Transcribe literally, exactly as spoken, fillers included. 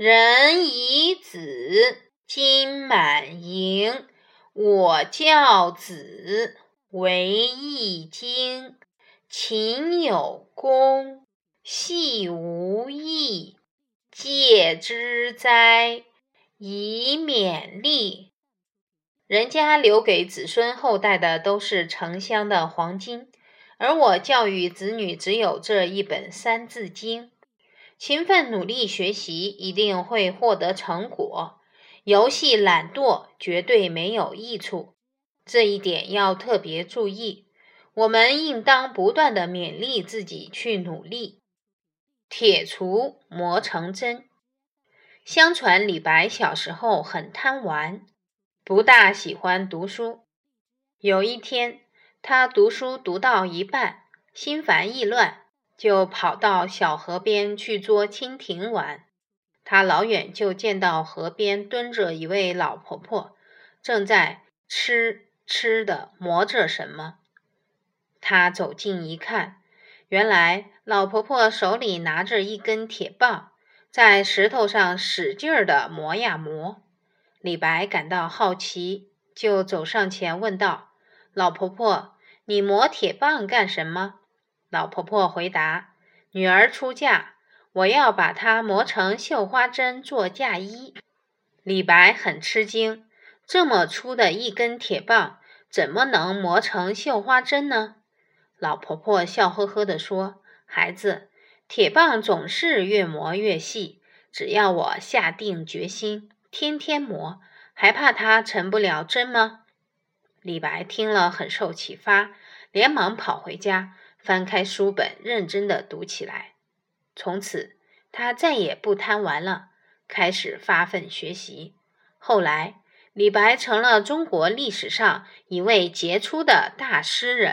人以子，今满盈。我教子，为易经。勤有功，戏无益。戒之哉，以勉励。人家留给子孙后代的都是城乡的黄金，而我教育子女只有这一本三字经。勤奋努力学习，一定会获得成果。游戏懒惰绝对没有益处，这一点要特别注意。我们应当不断地勉励自己去努力。铁杵磨成针。相传李白小时候很贪玩，不大喜欢读书。有一天，他读书读到一半，心烦意乱，就跑到小河边去捉蜻蜓玩。他老远就见到河边蹲着一位老婆婆，正在吃吃的磨着什么。他走近一看，原来老婆婆手里拿着一根铁棒，在石头上使劲的磨呀磨。李白感到好奇，就走上前问道：“老婆婆，你磨铁棒干什么？”老婆婆回答：“女儿出嫁，我要把它磨成绣花针做嫁衣。”李白很吃惊，这么粗的一根铁棒，怎么能磨成绣花针呢？老婆婆笑呵呵地说：“孩子，铁棒总是越磨越细，只要我下定决心，天天磨，还怕它成不了针吗？”李白听了很受启发，连忙跑回家，翻开书本认真地读起来。从此他再也不贪玩了，开始发奋学习。后来李白成了中国历史上一位杰出的大诗人。